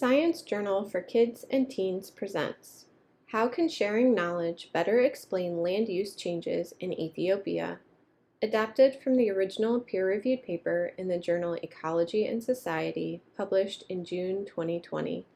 Science Journal for Kids and Teens presents How Can Sharing Knowledge Better Explain Land Use Changes in Ethiopia? Adapted from the original peer-reviewed paper in the journal Ecology and Society, published in June 2020.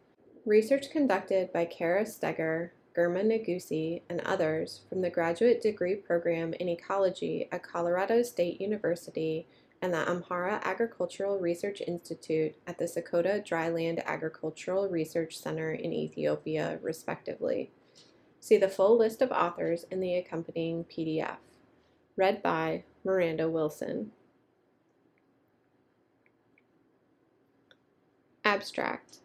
Research conducted by Kara Steger, Girma Negusi, and others from the graduate degree program in ecology at Colorado State University and the Amhara Agricultural Research Institute at the Sakota Dryland Agricultural Research Center in Ethiopia, respectively. See the full list of authors in the accompanying PDF. Read by Miranda Wilson. Abstract.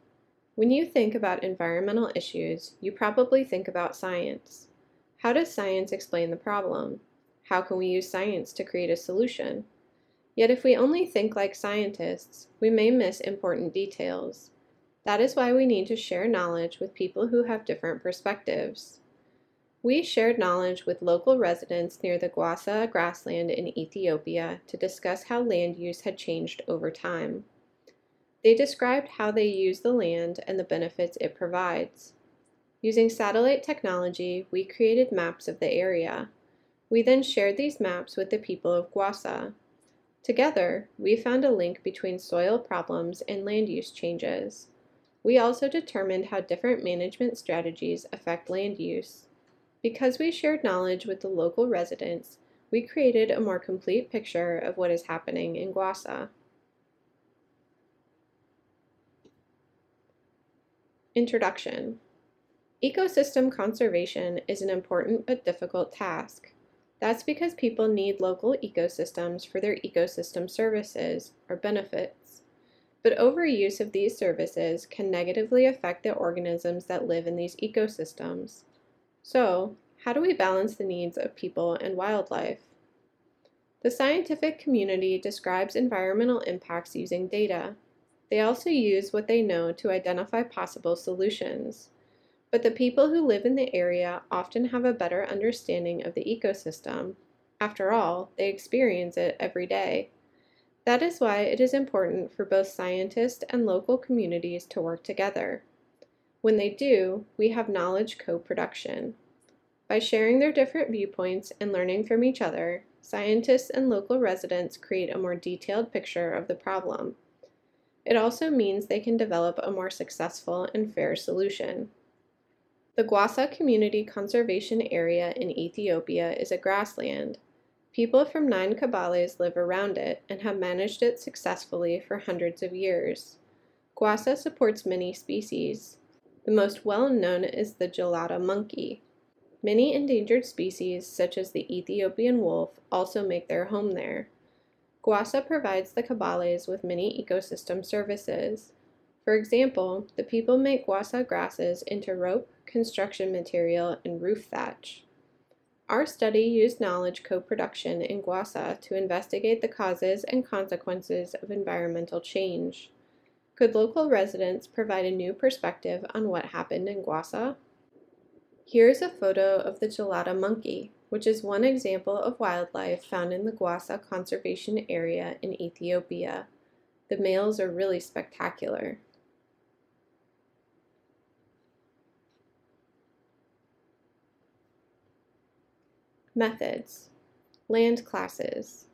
When you think about environmental issues, you probably think about science. How does science explain the problem? How can we use science to create a solution? Yet if we only think like scientists, we may miss important details. That is why we need to share knowledge with people who have different perspectives. We shared knowledge with local residents near the Guassa grassland in Ethiopia to discuss how land use had changed over time. They described how they use the land and the benefits it provides. Using satellite technology, we created maps of the area. We then shared these maps with the people of Guassa. Together, we found a link between soil problems and land use changes. We also determined how different management strategies affect land use. Because we shared knowledge with the local residents, we created a more complete picture of what is happening in Guassa. Introduction. Ecosystem conservation is an important but difficult task. That's because people need local ecosystems for their ecosystem services or benefits. But overuse of these services can negatively affect the organisms that live in these ecosystems. So, how do we balance the needs of people and wildlife? The scientific community describes environmental impacts using data. They also use what they know to identify possible solutions. But the people who live in the area often have a better understanding of the ecosystem. After all, they experience it every day. That is why it is important for both scientists and local communities to work together. When they do, we have knowledge co-production. By sharing their different viewpoints and learning from each other, scientists and local residents create a more detailed picture of the problem. It also means they can develop a more successful and fair solution. The Guassa Community Conservation Area in Ethiopia is a grassland. People from 9 Kabales live around it and have managed it successfully for hundreds of years. Guassa supports many species. The most well-known is the gelada monkey. Many endangered species, such as the Ethiopian wolf, also make their home there. Guassa provides the Kabales with many ecosystem services. For example, the people make Guassa grasses into rope, construction material, and roof thatch. Our study used knowledge co-production in Guassa to investigate the causes and consequences of environmental change. Could local residents provide a new perspective on what happened in Guassa? Here is a photo of the gelada monkey, which is one example of wildlife found in the Guassa conservation area in Ethiopia. The males are really spectacular. Methods. Land classes.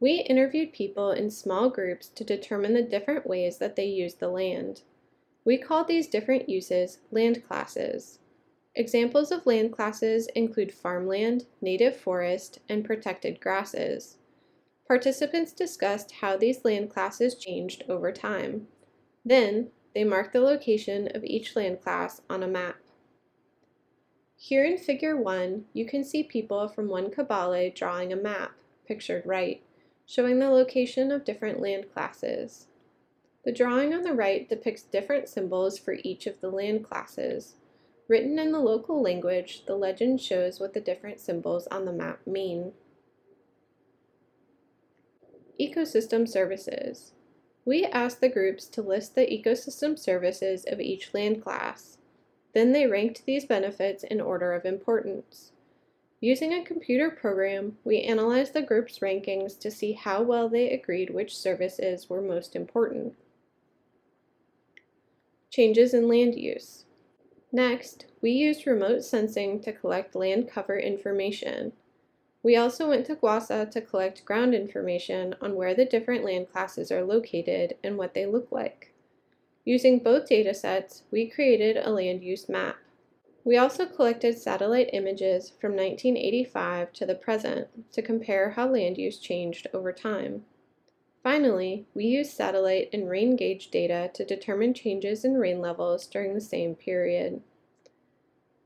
We interviewed people in small groups to determine the different ways that they use the land. We call these different uses land classes. Examples of land classes include farmland, native forest, and protected grasses. Participants discussed how these land classes changed over time. Then, they marked the location of each land class on a map. Here in Figure 1, you can see people from one Kabale drawing a map, pictured right, showing the location of different land classes. The drawing on the right depicts different symbols for each of the land classes. Written in the local language, the legend shows what the different symbols on the map mean. Ecosystem services. We asked the groups to list the ecosystem services of each land class. Then they ranked these benefits in order of importance. Using a computer program, we analyzed the group's rankings to see how well they agreed which services were most important. changes in land use. Next, we used remote sensing to collect land cover information. We also went to Guassa to collect ground information on where the different land classes are located and what they look like. Using both datasets, we created a land use map. We also collected satellite images from 1985 to the present to compare how land use changed over time. Finally, we used satellite and rain gauge data to determine changes in rain levels during the same period.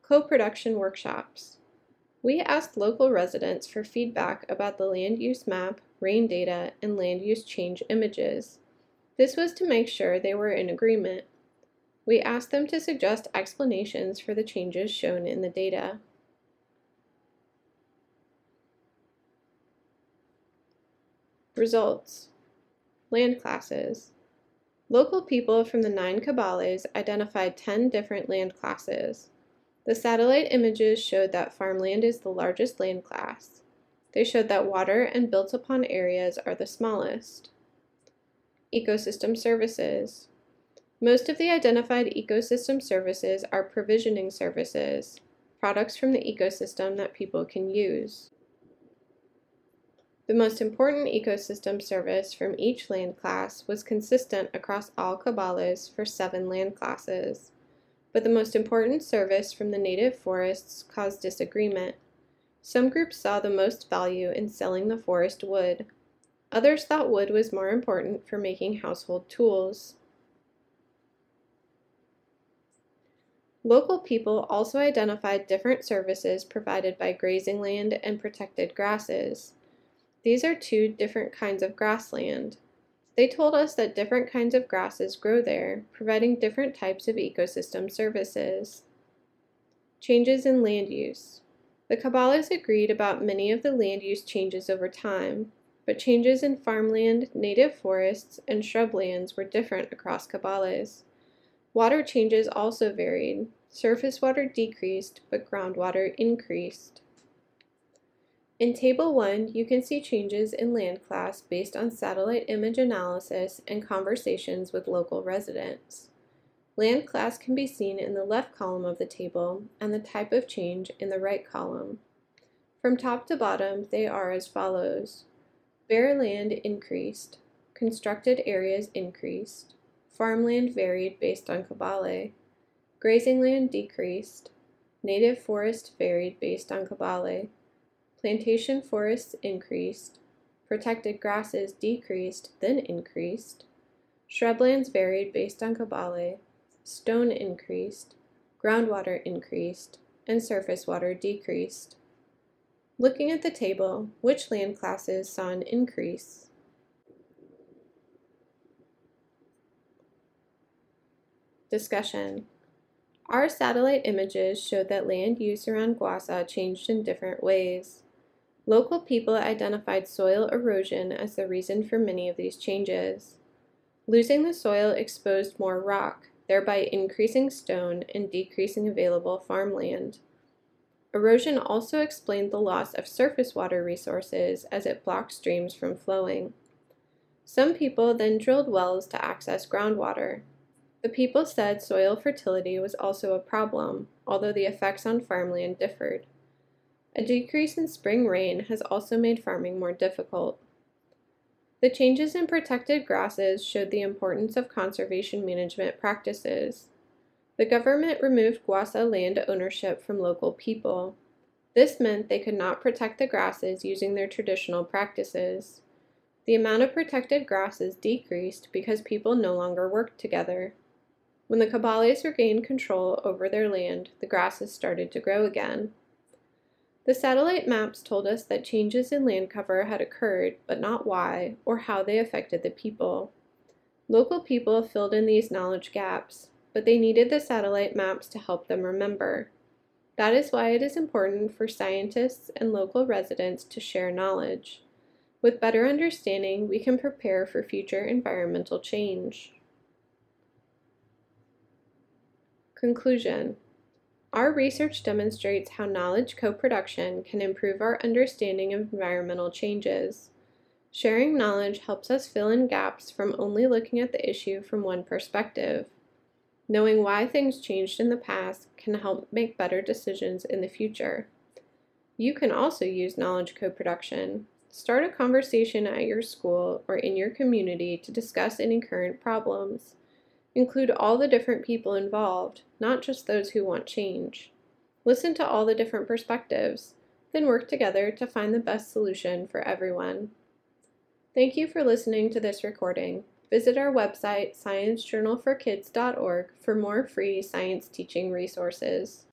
Co-production workshops. We asked local residents for feedback about the land use map, rain data, and land use change images. This was to make sure they were in agreement. We asked them to suggest explanations for the changes shown in the data. Results. Land classes. Local people from the 9 cabales identified 10 different land classes. The satellite images showed that farmland is the largest land class. They showed that water and built-upon areas are the smallest. Ecosystem services. Most of the identified ecosystem services are provisioning services, products from the ecosystem that people can use. The most important ecosystem service from each land class was consistent across all cabales for 7 land classes, but the most important service from the native forests caused disagreement. Some groups saw the most value in selling the forest wood. Others thought wood was more important for making household tools. Local people also identified different services provided by grazing land and protected grasses. These are 2 different kinds of grassland. They told us that different kinds of grasses grow there, providing different types of ecosystem services. Changes in land use. The cabales agreed about many of the land use changes over time, but changes in farmland, native forests, and shrublands were different across cabales. Water changes also varied. Surface water decreased, but groundwater increased. In Table 1, you can see changes in land class based on satellite image analysis and conversations with local residents. Land class can be seen in the left column of the table and the type of change in the right column. From top to bottom, they are as follows. Bare land increased. Constructed areas increased. Farmland varied based on cabale. Grazing land decreased. Native forest varied based on cabale. Plantation forests increased, protected grasses decreased, then increased, shrublands varied based on cabale, stone increased, groundwater increased, and surface water decreased. Looking at the table, which land classes saw an increase? Discussion. Our satellite images showed that land use around Guassa changed in different ways. Local people identified soil erosion as the reason for many of these changes. Losing the soil exposed more rock, thereby increasing stone and decreasing available farmland. Erosion also explained the loss of surface water resources as it blocked streams from flowing. Some people then drilled wells to access groundwater. The people said soil fertility was also a problem, although the effects on farmland differed. A decrease in spring rain has also made farming more difficult. The changes in protected grasses showed the importance of conservation management practices. The government removed Guassa land ownership from local people. This meant they could not protect the grasses using their traditional practices. The amount of protected grasses decreased because people no longer worked together. When the cabales regained control over their land, the grasses started to grow again. The satellite maps told us that changes in land cover had occurred, but not why or how they affected the people. Local people filled in these knowledge gaps, but they needed the satellite maps to help them remember. That is why it is important for scientists and local residents to share knowledge. With better understanding, we can prepare for future environmental change. Conclusion. Our research demonstrates how knowledge co-production can improve our understanding of environmental changes. Sharing knowledge helps us fill in gaps from only looking at the issue from one perspective. Knowing why things changed in the past can help make better decisions in the future. You can also use knowledge co-production. Start a conversation at your school or in your community to discuss any current problems. Include all the different people involved, not just those who want change. Listen to all the different perspectives, then work together to find the best solution for everyone. Thank you for listening to this recording. Visit our website, sciencejournalforkids.org, for more free science teaching resources.